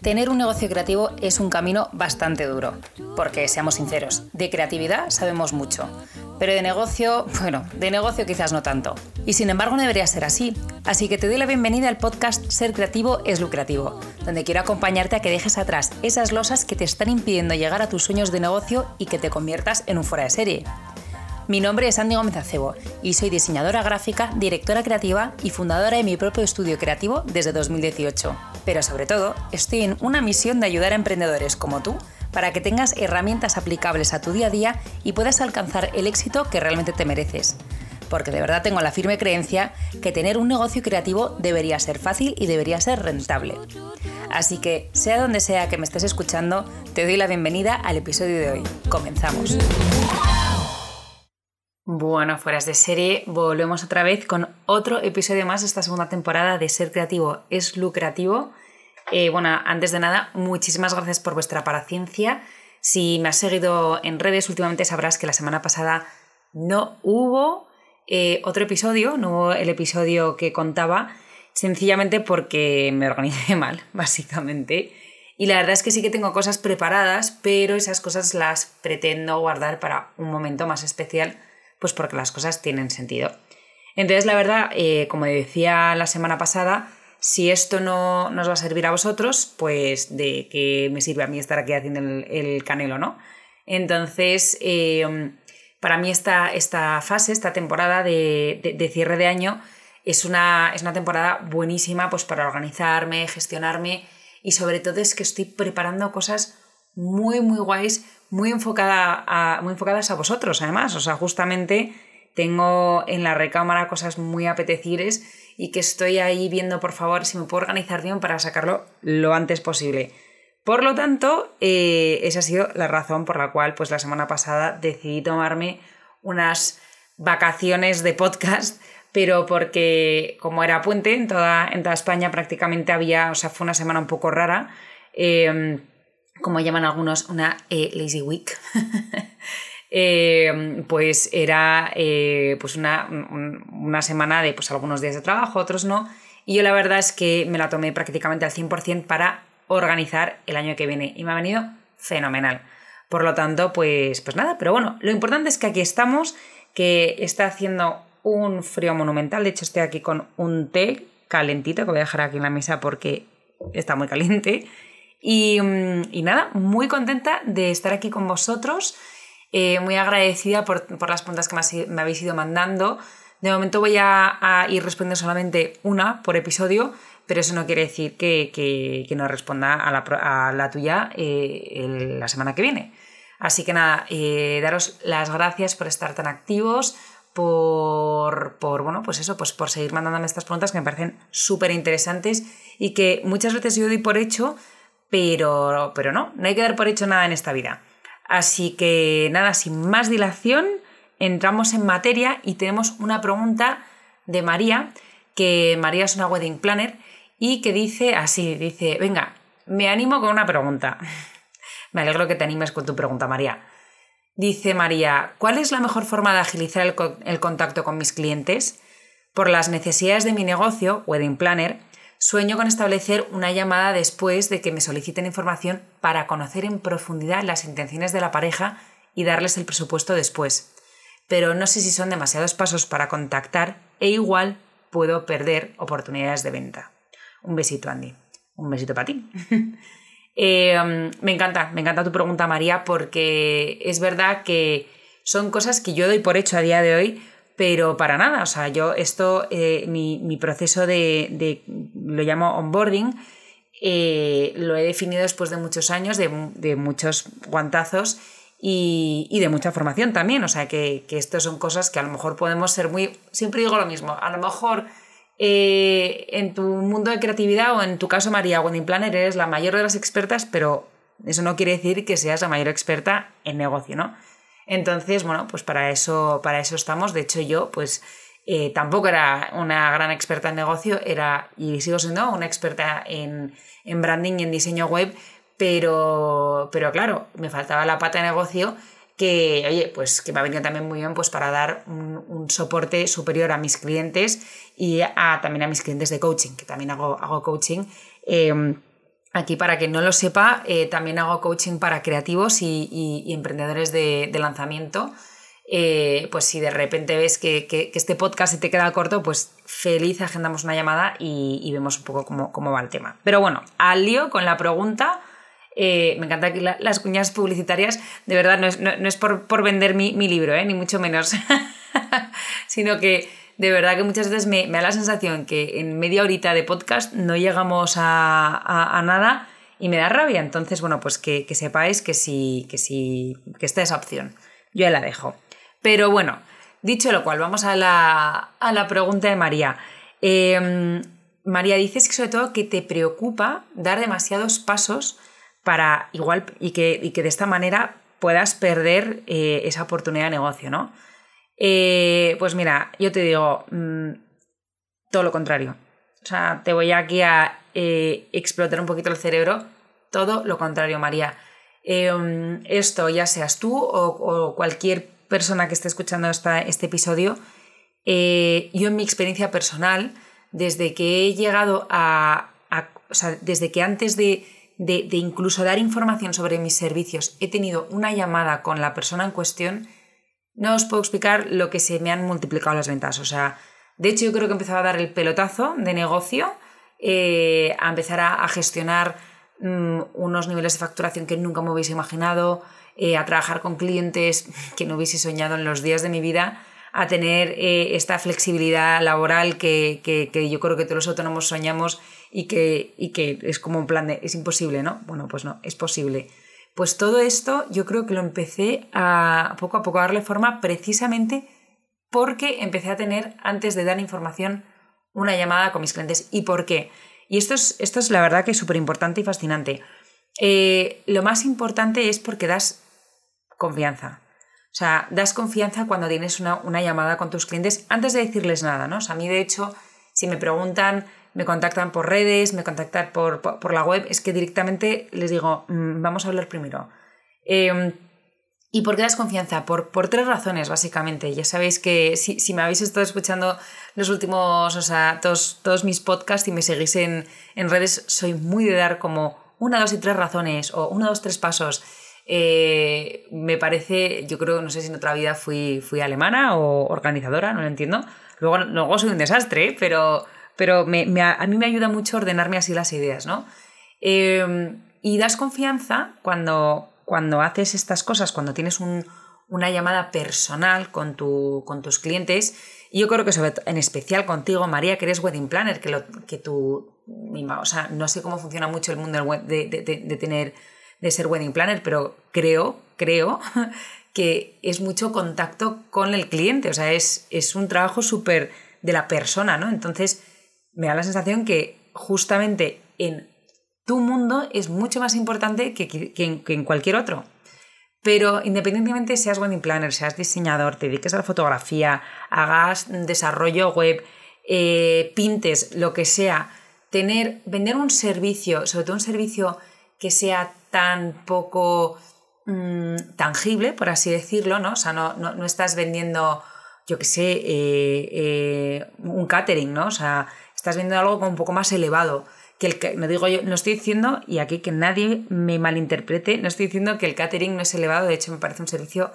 Tener un negocio creativo es un camino bastante duro, porque seamos sinceros, de creatividad sabemos mucho, pero de negocio, quizás no tanto. Y sin embargo no debería ser así, así que te doy la bienvenida al podcast Ser creativo es lucrativo, donde quiero acompañarte a que dejes atrás esas losas que te están impidiendo llegar a tus sueños de negocio y que te conviertas en un fuera de serie. Mi nombre es Andy Gómez Acebo y soy diseñadora gráfica, directora creativa y fundadora de mi propio estudio creativo desde 2018. Pero sobre todo, estoy en una misión de ayudar a emprendedores como tú para que tengas herramientas aplicables a tu día a día y puedas alcanzar el éxito que realmente te mereces. Porque de verdad tengo la firme creencia que tener un negocio creativo debería ser fácil y debería ser rentable. Así que, sea donde sea que me estés escuchando, te doy la bienvenida al episodio de hoy. Comenzamos. Bueno, fueras de serie, volvemos otra vez con otro episodio más de esta segunda temporada de Ser creativo es lucrativo. Antes de nada, muchísimas gracias por vuestra paciencia. Si me has seguido en redes últimamente sabrás que la semana pasada no hubo otro episodio, no hubo el episodio que contaba, sencillamente porque me organicé mal, básicamente. Y la verdad es que sí que tengo cosas preparadas, pero esas cosas las pretendo guardar para un momento más especial, pues porque las cosas tienen sentido. Entonces, la verdad, como decía la semana pasada, si esto no os va a servir a vosotros, pues de qué me sirve a mí estar aquí haciendo el canelo, ¿no? Entonces, para mí esta fase, esta temporada de cierre de año, es una temporada buenísima pues, para organizarme, gestionarme, y sobre todo es que estoy preparando cosas muy, muy guays, muy enfocadas a vosotros, además. O sea, justamente tengo en la recámara cosas muy apetecibles y que estoy ahí viendo, por favor, si me puedo organizar bien para sacarlo lo antes posible. Por lo tanto, esa ha sido la razón por la cual pues, la semana pasada decidí tomarme unas vacaciones de podcast, pero porque como era puente en toda España prácticamente había, o sea, fue una semana un poco rara, como llaman algunos, una lazy week, pues era pues una semana de pues, algunos días de trabajo, otros no, y yo la verdad es que me la tomé prácticamente al 100% para organizar el año que viene, y me ha venido fenomenal. Por lo tanto, pues nada, pero bueno, lo importante es que aquí estamos, que está haciendo un frío monumental. De hecho, estoy aquí con un té calentito que voy a dejar aquí en la mesa porque está muy caliente. Y nada, muy contenta de estar aquí con vosotros, muy agradecida por las preguntas que me habéis ido mandando. De momento voy a ir respondiendo solamente una por episodio, pero eso no quiere decir que no responda a la tuya la semana que viene. Así que nada, daros las gracias por estar tan activos, por seguir mandándome estas preguntas que me parecen súper interesantes y que muchas veces yo doy por hecho. Pero no hay que dar por hecho nada en esta vida. Así que nada, sin más dilación, entramos en materia y tenemos una pregunta de María, que María es una wedding planner y que dice así, dice, venga, me animo con una pregunta. Me alegro que te animes con tu pregunta, María. Dice María, ¿cuál es la mejor forma de agilizar el contacto con mis clientes? Por las necesidades de mi negocio, wedding planner, sueño con establecer una llamada después de que me soliciten información para conocer en profundidad las intenciones de la pareja y darles el presupuesto después. Pero no sé si son demasiados pasos para contactar e igual puedo perder oportunidades de venta. Un besito, Andy. Un besito para ti. Me encanta tu pregunta, María, porque es verdad que son cosas que yo doy por hecho a día de hoy, pero para nada. O sea, yo esto, mi proceso de lo llamo onboarding, lo he definido después de muchos años, de muchos guantazos y de mucha formación también. O sea, que esto son cosas que a lo mejor podemos ser muy... Siempre digo lo mismo, a lo mejor en tu mundo de creatividad o en tu caso, María, wedding planner, eres la mayor de las expertas, pero eso no quiere decir que seas la mayor experta en negocio, ¿no? Entonces, bueno, pues para eso estamos. De hecho, yo pues tampoco era una gran experta en negocio, y sigo siendo una experta en branding y en diseño web, pero claro, me faltaba la pata de negocio que, oye, pues que me ha venido también muy bien pues para dar un soporte superior a mis clientes y también a mis clientes de coaching, que también hago coaching. Aquí, para quien no lo sepa, también hago coaching para creativos y emprendedores de lanzamiento. Pues si de repente ves que este podcast se te queda corto, pues feliz, agendamos una llamada y vemos un poco cómo va el tema. Pero bueno, al lío con la pregunta. Me encantan aquí las cuñas publicitarias, de verdad, no es por vender mi libro, ni mucho menos, sino que de verdad que muchas veces me da la sensación que en media horita de podcast no llegamos a nada y me da rabia. Entonces, bueno, pues que sepáis que está esa opción, yo ya la dejo. Pero bueno, dicho lo cual, vamos a la pregunta de María. María, dices que sobre todo que te preocupa dar demasiados pasos para igual y que de esta manera puedas perder esa oportunidad de negocio, ¿no? Pues mira, yo te digo todo lo contrario. O sea, te voy aquí a explotar un poquito el cerebro. Todo lo contrario, María. Esto, ya seas tú o cualquier persona que esté escuchando este episodio, yo en mi experiencia personal, desde que he llegado o sea, desde que antes de incluso dar información sobre mis servicios, he tenido una llamada con la persona en cuestión, no os puedo explicar lo que se me han multiplicado las ventas. O sea, de hecho yo creo que empezaba a dar el pelotazo de negocio, a empezar a gestionar unos niveles de facturación que nunca me hubiese imaginado, a trabajar con clientes que no hubiese soñado en los días de mi vida, a tener esta flexibilidad laboral que yo creo que todos los autónomos soñamos y que es como un plan de es imposible, ¿no? Bueno, pues no, es posible. Pues todo esto yo creo que lo empecé a poco a darle forma, precisamente porque empecé a tener, antes de dar información, una llamada con mis clientes. ¿Y por qué? Y esto es la verdad que es súper importante y fascinante. Lo más importante es porque das confianza. O sea, das confianza cuando tienes una llamada con tus clientes antes de decirles nada, ¿no? O sea, a mí, de hecho, si me preguntan, me contactan por redes, me contactan por la web, es que directamente les digo, vamos a hablar primero. ¿Y por qué das confianza? Por tres razones, básicamente. Ya sabéis que si me habéis estado escuchando los últimos, o sea, todos mis podcasts y me seguís en redes, soy muy de dar como 1, 2 y 3 razones o 1, 2, 3 pasos. Me parece, yo creo, no sé si en otra vida fui alemana o organizadora, no lo entiendo. Luego soy un desastre, pero a mí me ayuda mucho ordenarme así las ideas, ¿no? Y das confianza cuando haces estas cosas, cuando tienes una llamada personal con tus clientes. Y yo creo que en especial contigo, María, que eres wedding planner, que tú misma, o sea, no sé cómo funciona mucho el mundo de ser wedding planner, pero creo que es mucho contacto con el cliente. O sea, es un trabajo súper de la persona, ¿no? Entonces, me da la sensación que justamente en tu mundo es mucho más importante que en cualquier otro. Pero independientemente seas wedding planner, seas diseñador, te dediques a la fotografía, hagas desarrollo web, pintes, lo que sea, vender un servicio, sobre todo un servicio que sea tan poco tangible, por así decirlo, ¿no? O sea, no estás vendiendo, yo qué sé, un catering, ¿no? O sea, estás vendiendo algo como un poco más elevado. No digo yo, no estoy diciendo, y aquí que nadie me malinterprete, no estoy diciendo que el catering no es elevado, de hecho me parece un servicio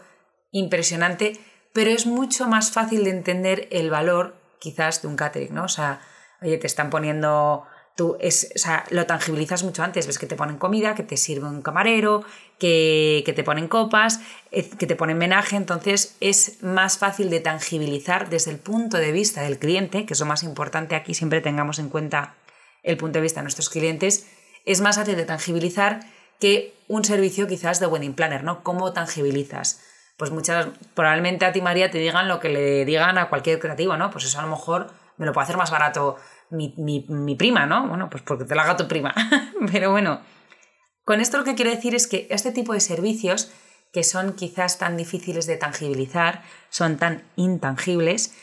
impresionante, pero es mucho más fácil de entender el valor, quizás, de un catering, ¿no? O sea, oye, te están poniendo... o sea, lo tangibilizas mucho antes, ves que te ponen comida, que te sirve un camarero, que te ponen copas, que te ponen menaje. Entonces es más fácil de tangibilizar desde el punto de vista del cliente, que es lo más importante aquí, siempre tengamos en cuenta el punto de vista de nuestros clientes. Es más fácil de tangibilizar que un servicio quizás de wedding planner, ¿no? ¿Cómo tangibilizas? Pues probablemente a ti, María, te digan lo que le digan a cualquier creativo, ¿no? Pues eso a lo mejor me lo puede hacer más barato mi prima, ¿no? Bueno, pues porque te la haga tu prima. Pero bueno, con esto lo que quiero decir es que este tipo de servicios, que son quizás tan difíciles de tangibilizar, son tan intangibles,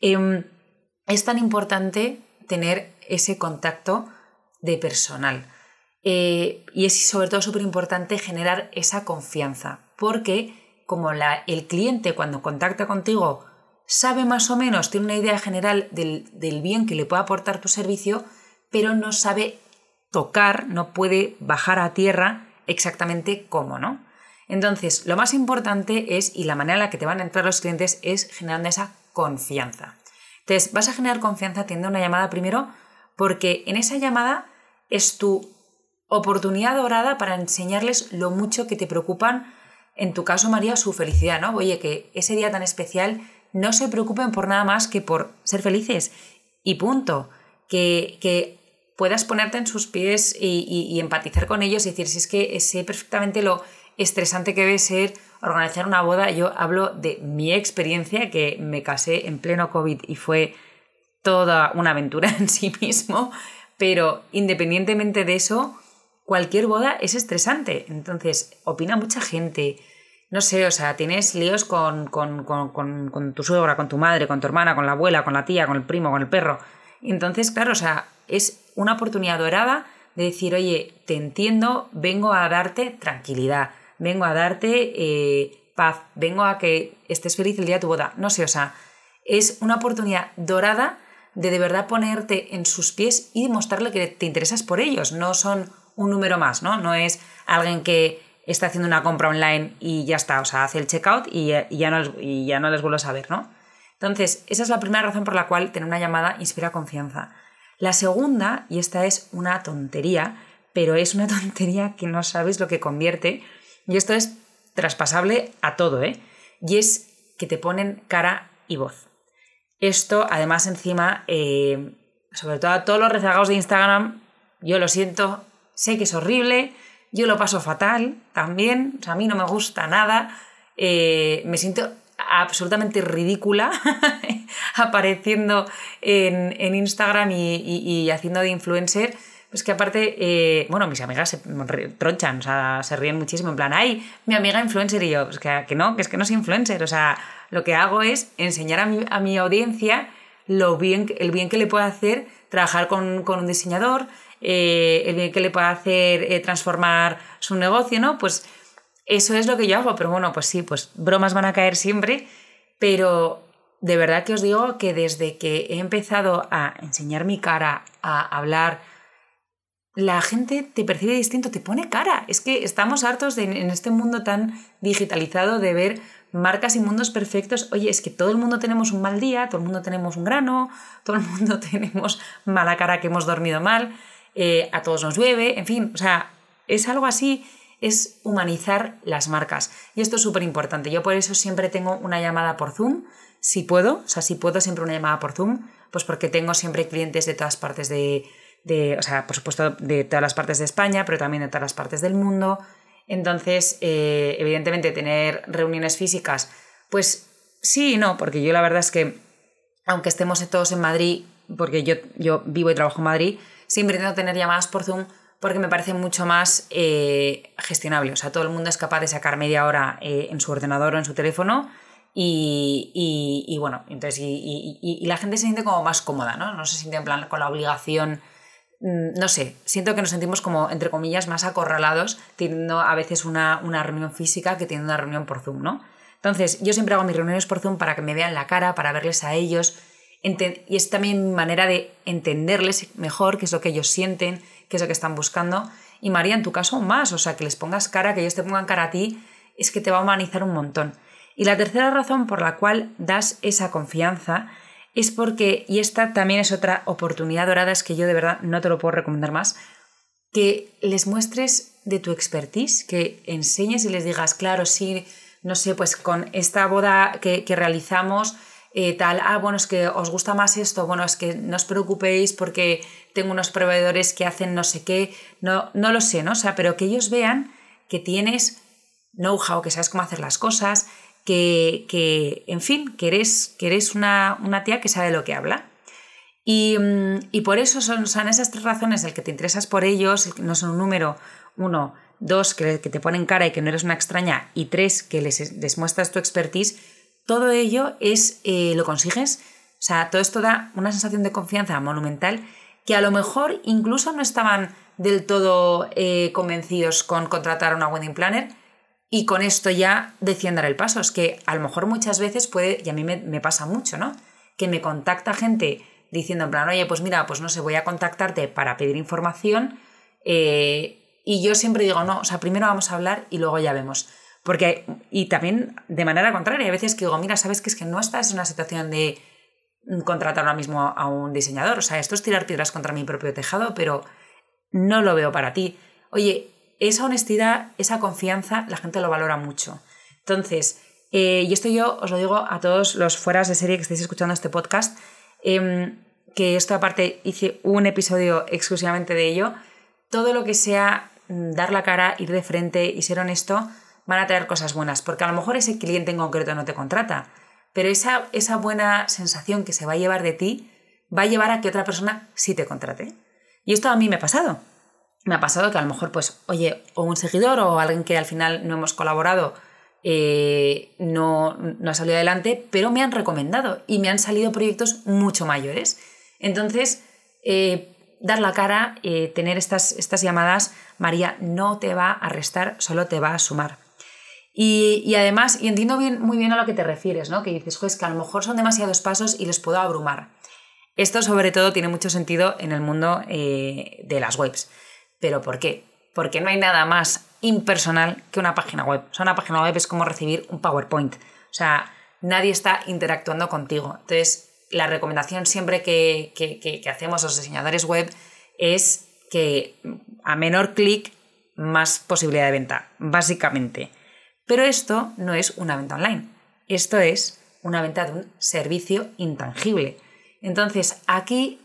es tan importante tener ese contacto de personal. Y es sobre todo súper importante generar esa confianza, porque como el cliente cuando contacta contigo sabe más o menos, tiene una idea general del bien que le puede aportar tu servicio, pero no sabe tocar, no puede bajar a tierra exactamente cómo, ¿no? Entonces, lo más importante es, y la manera en la que te van a entrar los clientes, es generando esa confianza. Entonces, vas a generar confianza teniendo una llamada primero, porque en esa llamada es tu oportunidad dorada para enseñarles lo mucho que te preocupan, en tu caso, María, su felicidad, ¿no? Oye, que ese día tan especial no se preocupen por nada más que por ser felices y punto. Que puedas ponerte en sus pies y empatizar con ellos y decir, si es que sé perfectamente lo estresante que debe ser organizar una boda. Yo hablo de mi experiencia, que me casé en pleno COVID y fue toda una aventura en sí mismo, pero independientemente de eso, cualquier boda es estresante. Entonces, opina mucha gente. No sé, o sea, tienes líos con tu suegra, con tu madre, con tu hermana, con la abuela, con la tía, con el primo, con el perro. Entonces, claro, o sea, es una oportunidad dorada de decir, oye, te entiendo, vengo a darte tranquilidad, vengo a darte paz, vengo a que estés feliz el día de tu boda. No sé, o sea, es una oportunidad dorada de verdad ponerte en sus pies y demostrarle que te interesas por ellos. No son un número más, ¿no? No es alguien que está haciendo una compra online y ya está, o sea, hace el checkout y ya no les vuelvo a saber, ¿no? Entonces, esa es la primera razón por la cual tener una llamada inspira confianza. La segunda, y esta es una tontería, pero es una tontería que no sabéis lo que convierte, y esto es traspasable a todo, ¿eh? Y es que te ponen cara y voz. Esto, además, encima, sobre todo a todos los rezagados de Instagram, yo lo siento, sé que es horrible, yo lo paso fatal también, o sea, a mí no me gusta nada, me siento absolutamente ridícula apareciendo en Instagram y haciendo de influencer. Pues que aparte, bueno, mis amigas se tronchan, o sea, se ríen muchísimo, en plan, ¡ay, mi amiga influencer! Y yo, pues que no, que es que no soy influencer, o sea, lo que hago es enseñar a mi audiencia el bien que le puede hacer trabajar con un diseñador, el bien que le pueda hacer transformar su negocio, ¿no? Pues eso es lo que yo hago, pero bueno, pues sí, pues bromas van a caer siempre, pero de verdad que os digo que desde que he empezado a enseñar mi cara, a hablar, la gente te percibe distinto, te pone cara. Es que estamos hartos en este mundo tan digitalizado de ver marcas y mundos perfectos. Oye, es que todo el mundo tenemos un mal día, todo el mundo tenemos un grano, todo el mundo tenemos mala cara que hemos dormido mal. A todos nos llueve, en fin, o sea, es algo así, es humanizar las marcas, y esto es súper importante. Yo por eso siempre tengo una llamada por Zoom, si puedo siempre una llamada por Zoom, pues porque tengo siempre clientes de todas partes o sea, por supuesto de todas las partes de España, pero también de todas las partes del mundo. Entonces, evidentemente tener reuniones físicas, pues sí y no, porque yo la verdad es que aunque estemos todos en Madrid, porque yo vivo y trabajo en Madrid, siempre intento tener llamadas por Zoom porque me parece mucho más gestionable. O sea, todo el mundo es capaz de sacar media hora en su ordenador o en su teléfono y bueno, entonces y la gente se siente como más cómoda, ¿no? No se siente en plan con la obligación, no sé, siento que nos sentimos como, entre comillas, más acorralados teniendo a veces una reunión física que teniendo una reunión por Zoom, ¿no? Entonces, yo siempre hago mis reuniones por Zoom para que me vean la cara, para verles a ellos. Y es también mi manera de entenderles mejor qué es lo que ellos sienten, qué es lo que están buscando. Y María, en tu caso, más, o sea, que les pongas cara, que ellos te pongan cara a ti, es que te va a humanizar un montón. Y la tercera razón por la cual das esa confianza es porque, y esta también es otra oportunidad dorada, es que yo de verdad no te lo puedo recomendar más, que les muestres de tu expertise, que enseñes y les digas, claro, sí, no sé, pues con esta boda que realizamos, tal, bueno, es que os gusta más esto, bueno, es que no os preocupéis porque tengo unos proveedores que hacen no sé qué, no lo sé, ¿no? O sea, pero que ellos vean que tienes know-how, que sabes cómo hacer las cosas, que en fin, que eres una tía que sabe lo que habla. Y por eso son esas tres razones: el que te interesas por ellos, el que no son un número, 1, 2, que te ponen cara y que no eres una extraña, y 3, que les muestras tu expertise. Todo ello es, lo consigues, o sea, todo esto da una sensación de confianza monumental que a lo mejor incluso no estaban del todo convencidos con contratar a una wedding planner y con esto ya decían dar el paso. Es que a lo mejor muchas veces puede, y a mí me pasa mucho, ¿no? Que me contacta gente diciendo en plan, oye, pues mira, pues no sé, voy a contactarte para pedir información, y yo siempre digo, no, o sea, primero vamos a hablar y luego ya vemos. Porque, y también de manera contraria, hay veces que digo, mira, sabes que es que no estás en una situación de contratar ahora mismo a un diseñador, o sea, esto es tirar piedras contra mi propio tejado, pero no lo veo para ti. Oye, esa honestidad, esa confianza, la gente lo valora mucho. Entonces, y esto yo os lo digo a todos los fueras de serie que estéis escuchando este podcast, que esto aparte hice un episodio exclusivamente de ello, todo lo que sea dar la cara, ir de frente y ser honesto, van a traer cosas buenas, porque a lo mejor ese cliente en concreto no te contrata, pero esa buena sensación que se va a llevar de ti va a llevar a que otra persona sí te contrate. Y esto a mí me ha pasado. Me ha pasado que a lo mejor, pues, oye, o un seguidor o alguien que al final no hemos colaborado, no ha salido adelante, pero me han recomendado y me han salido proyectos mucho mayores. Entonces, dar la cara, tener estas llamadas, María, no te va a restar, solo te va a sumar. Y además, y entiendo muy bien a lo que te refieres, ¿no? Que dices, joder, es que a lo mejor son demasiados pasos y los puedo abrumar. Esto sobre todo tiene mucho sentido en el mundo de las webs. ¿Pero por qué? Porque no hay nada más impersonal que una página web. O sea, una página web es como recibir un PowerPoint. O sea, nadie está interactuando contigo. Entonces, la recomendación siempre que hacemos los diseñadores web es que a menor clic, más posibilidad de venta, básicamente. Pero esto no es una venta online, esto es una venta de un servicio intangible. Entonces, aquí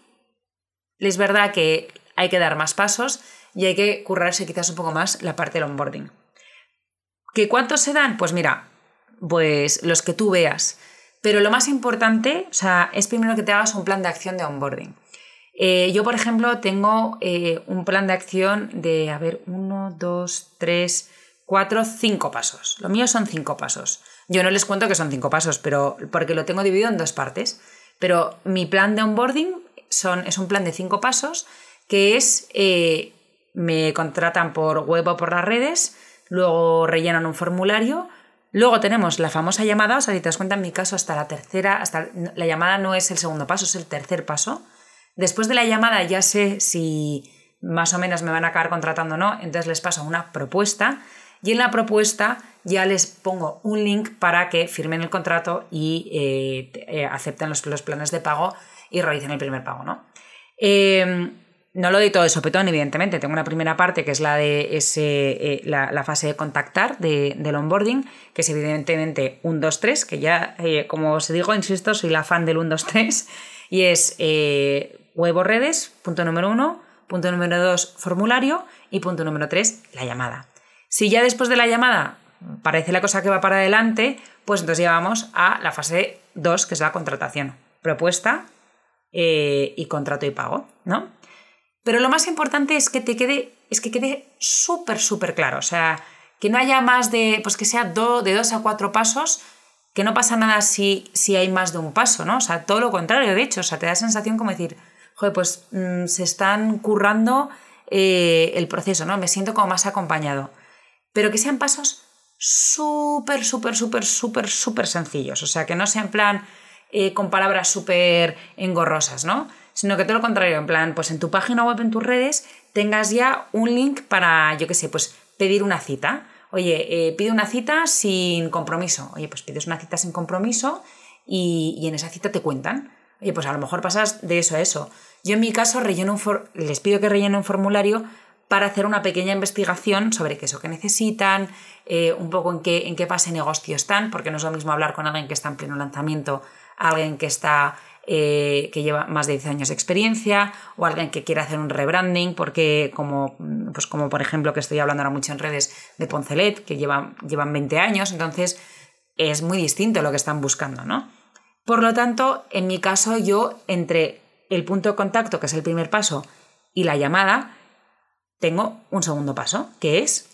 es verdad que hay que dar más pasos y hay que currarse quizás un poco más la parte del onboarding. ¿Qué cuántos se dan? Pues mira, pues los que tú veas. Pero lo más importante, o sea, es primero que te hagas un plan de acción de onboarding. Yo, por ejemplo, tengo un plan de acción de, 1, 2, 3, 4, 5 pasos. Lo mío son 5 pasos. Yo no les cuento que son 5 pasos, pero porque lo tengo dividido en 2 partes. Pero mi plan de onboarding es un plan de 5 pasos, que es, me contratan por web o por las redes, luego rellenan un formulario, luego tenemos la famosa llamada, o sea, si te das cuenta, en mi caso, hasta la llamada no es el segundo paso, es el tercer paso. Después de la llamada ya sé si más o menos me van a acabar contratando o no, entonces les paso una propuesta. Y en la propuesta ya les pongo un link para que firmen el contrato y acepten los planes de pago y realicen el primer pago, ¿no? No lo doy todo de sopetón, evidentemente. Tengo una primera parte que es la de la fase de contactar del onboarding, que es evidentemente 1, 2, 3, que ya, como os digo, insisto, soy la fan del 1, 2, 3, y es web o redes, punto número 1, punto número 2, formulario, y punto número 3, la llamada. Si ya después de la llamada parece la cosa que va para adelante, pues entonces llevamos a la fase 2, que es la contratación, propuesta y contrato y pago, ¿no? Pero lo más importante es que quede súper, súper claro. O sea, que no haya más de, pues que sea de 2 a 4 pasos, que no pasa nada si hay más de un paso, ¿no? O sea, todo lo contrario, de hecho, o sea, te da sensación como decir, joder, pues se están currando el proceso, ¿no? Me siento como más acompañado. Pero que sean pasos súper, súper, súper, súper, súper sencillos. O sea, que no sea en plan con palabras súper engorrosas, ¿no? Sino que todo lo contrario, en plan, pues en tu página web, en tus redes, tengas ya un link para, yo qué sé, pues pedir una cita. Oye, pide una cita sin compromiso. Oye, pues pides una cita sin compromiso y en esa cita te cuentan. Oye, pues a lo mejor pasas de eso a eso. Yo en mi caso les pido que rellenen un formulario para hacer una pequeña investigación sobre qué es lo que necesitan, un poco en qué fase de negocio están, porque no es lo mismo hablar con alguien que está en pleno lanzamiento, alguien que que lleva más de 10 años de experiencia, o alguien que quiere hacer un rebranding, porque como por ejemplo, que estoy hablando ahora mucho en redes de Poncelet, que llevan 20 años, entonces es muy distinto lo que están buscando, ¿no? Por lo tanto, en mi caso, yo entre el punto de contacto, que es el primer paso, y la llamada, tengo un segundo paso, que es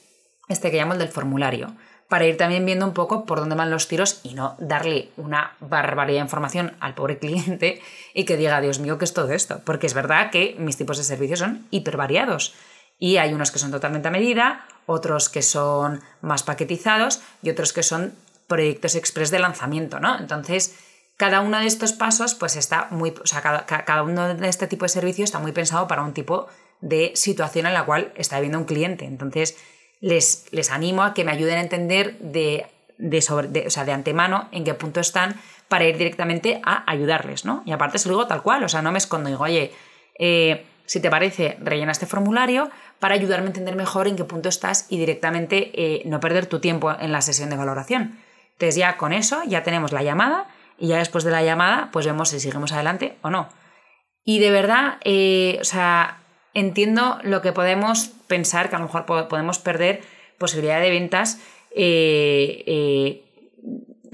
este que llamo el del formulario, para ir también viendo un poco por dónde van los tiros y no darle una barbaridad de información al pobre cliente y que diga, Dios mío, ¿qué es todo esto? Porque es verdad que mis tipos de servicios son hipervariados Y hay unos que son totalmente a medida, otros que son más paquetizados y otros que son proyectos express de lanzamiento, ¿no? Entonces, cada uno de estos pasos, pues está muy, o sea, cada uno de este tipo de servicios está muy pensado para un tipo de situación en la cual está viviendo un cliente. Entonces, les animo a que me ayuden a entender de antemano en qué punto están para ir directamente a ayudarles, ¿no? Y aparte se lo digo tal cual, o sea, no me escondo, digo, oye, si te parece, rellena este formulario para ayudarme a entender mejor en qué punto estás y directamente no perder tu tiempo en la sesión de valoración. Entonces ya con eso ya tenemos la llamada y ya después de la llamada pues vemos si seguimos adelante o no. Y de verdad, entiendo lo que podemos pensar, que a lo mejor podemos perder posibilidad de ventas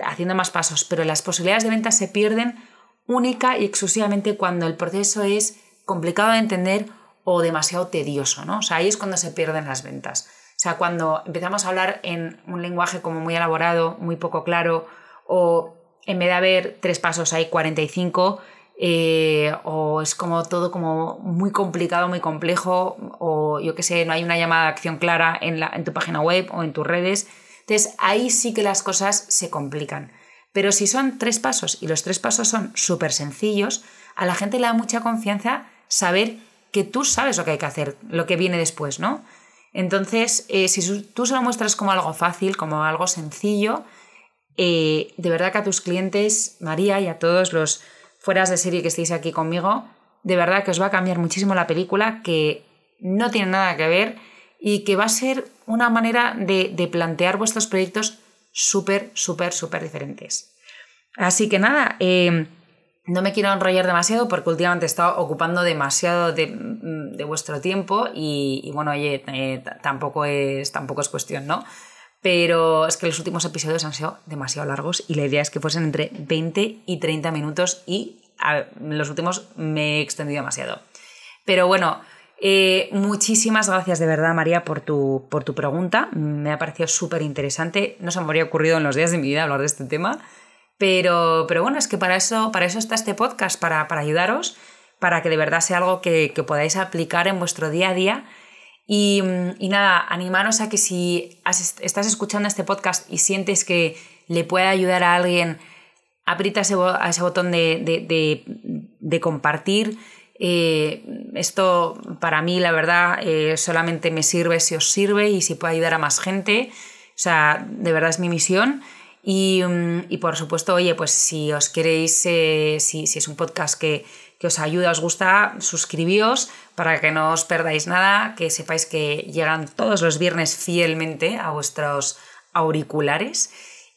haciendo más pasos, pero las posibilidades de ventas se pierden única y exclusivamente cuando el proceso es complicado de entender o demasiado tedioso, ¿no? O sea, ahí es cuando se pierden las ventas. O sea, cuando empezamos a hablar en un lenguaje como muy elaborado, muy poco claro, o en vez de haber 3 pasos hay 45, o es como todo como muy complicado, muy complejo, o yo qué sé, no hay una llamada de acción clara en tu página web o en tus redes. Entonces, ahí sí que las cosas se complican. Pero si son 3 pasos y los 3 pasos son súper sencillos, a la gente le da mucha confianza saber que tú sabes lo que hay que hacer, lo que viene después, ¿no? Entonces, si tú se lo muestras como algo fácil, como algo sencillo, de verdad que a tus clientes, María, y a todos los fueras de serie que estéis aquí conmigo, de verdad que os va a cambiar muchísimo la película, que no tiene nada que ver y que va a ser una manera de plantear vuestros proyectos súper, súper, súper diferentes. Así que nada, no me quiero enrollar demasiado porque últimamente he estado ocupando demasiado de vuestro tiempo y bueno, oye, tampoco es cuestión, ¿no? Pero es que los últimos episodios han sido demasiado largos y la idea es que fuesen entre 20 y 30 minutos y los últimos me he extendido demasiado. Pero bueno, muchísimas gracias de verdad, María, por tu pregunta. Me ha parecido súper interesante. No se me habría ocurrido en los días de mi vida hablar de este tema. Pero bueno, es que para eso está este podcast, para ayudaros, para que de verdad sea algo que podáis aplicar en vuestro día a día. Y nada, animaros a que si estás escuchando este podcast y sientes que le puede ayudar a alguien, aprieta ese botón de compartir. Esto para mí, la verdad, solamente me sirve si os sirve y si puede ayudar a más gente. O sea, de verdad es mi misión. Y por supuesto, oye, pues si os queréis, si es un podcast que os ayuda, os gusta, suscribíos para que no os perdáis nada, que sepáis que llegan todos los viernes fielmente a vuestros auriculares.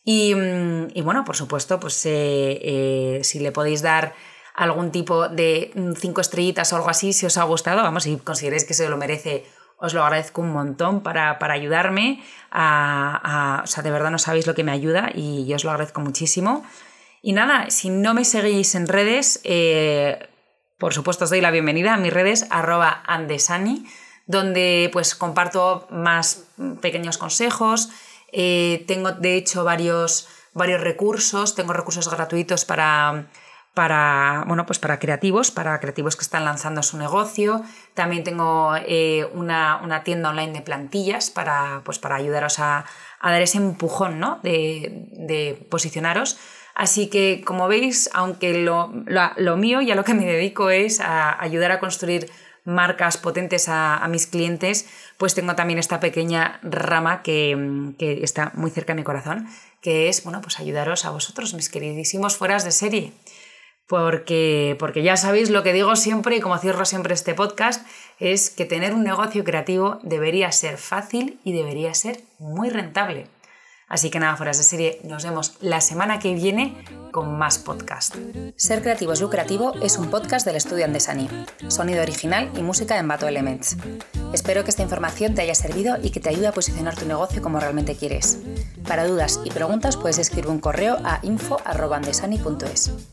Y bueno, por supuesto, pues si le podéis dar algún tipo de 5 estrellitas o algo así, si os ha gustado, vamos, si consideráis que se lo merece, os lo agradezco un montón para ayudarme o sea, de verdad no sabéis lo que me ayuda y yo os lo agradezco muchísimo. Y nada, si no me seguís en redes, por supuesto os doy la bienvenida a mis redes, @Andesani, donde pues comparto más pequeños consejos. Tengo de hecho varios recursos, tengo recursos gratuitos para creativos que están lanzando su negocio. También tengo una tienda online de plantillas para ayudaros a dar ese empujón, ¿no? de posicionaros. Así que, como veis, aunque lo mío y a lo que me dedico es a ayudar a construir marcas potentes a mis clientes, pues tengo también esta pequeña rama que está muy cerca de mi corazón, que es, bueno, pues ayudaros a vosotros, mis queridísimos fueras de serie. Porque ya sabéis lo que digo siempre y como cierro siempre este podcast, es que tener un negocio creativo debería ser fácil y debería ser muy rentable. Así que nada, fueras de serie, nos vemos la semana que viene con más podcast. Ser creativo es lucrativo es un podcast del Estudio Andesani. Sonido original y música de Mbato Elements. Espero que esta información te haya servido y que te ayude a posicionar tu negocio como realmente quieres. Para dudas y preguntas puedes escribir un correo a info@andesani.es.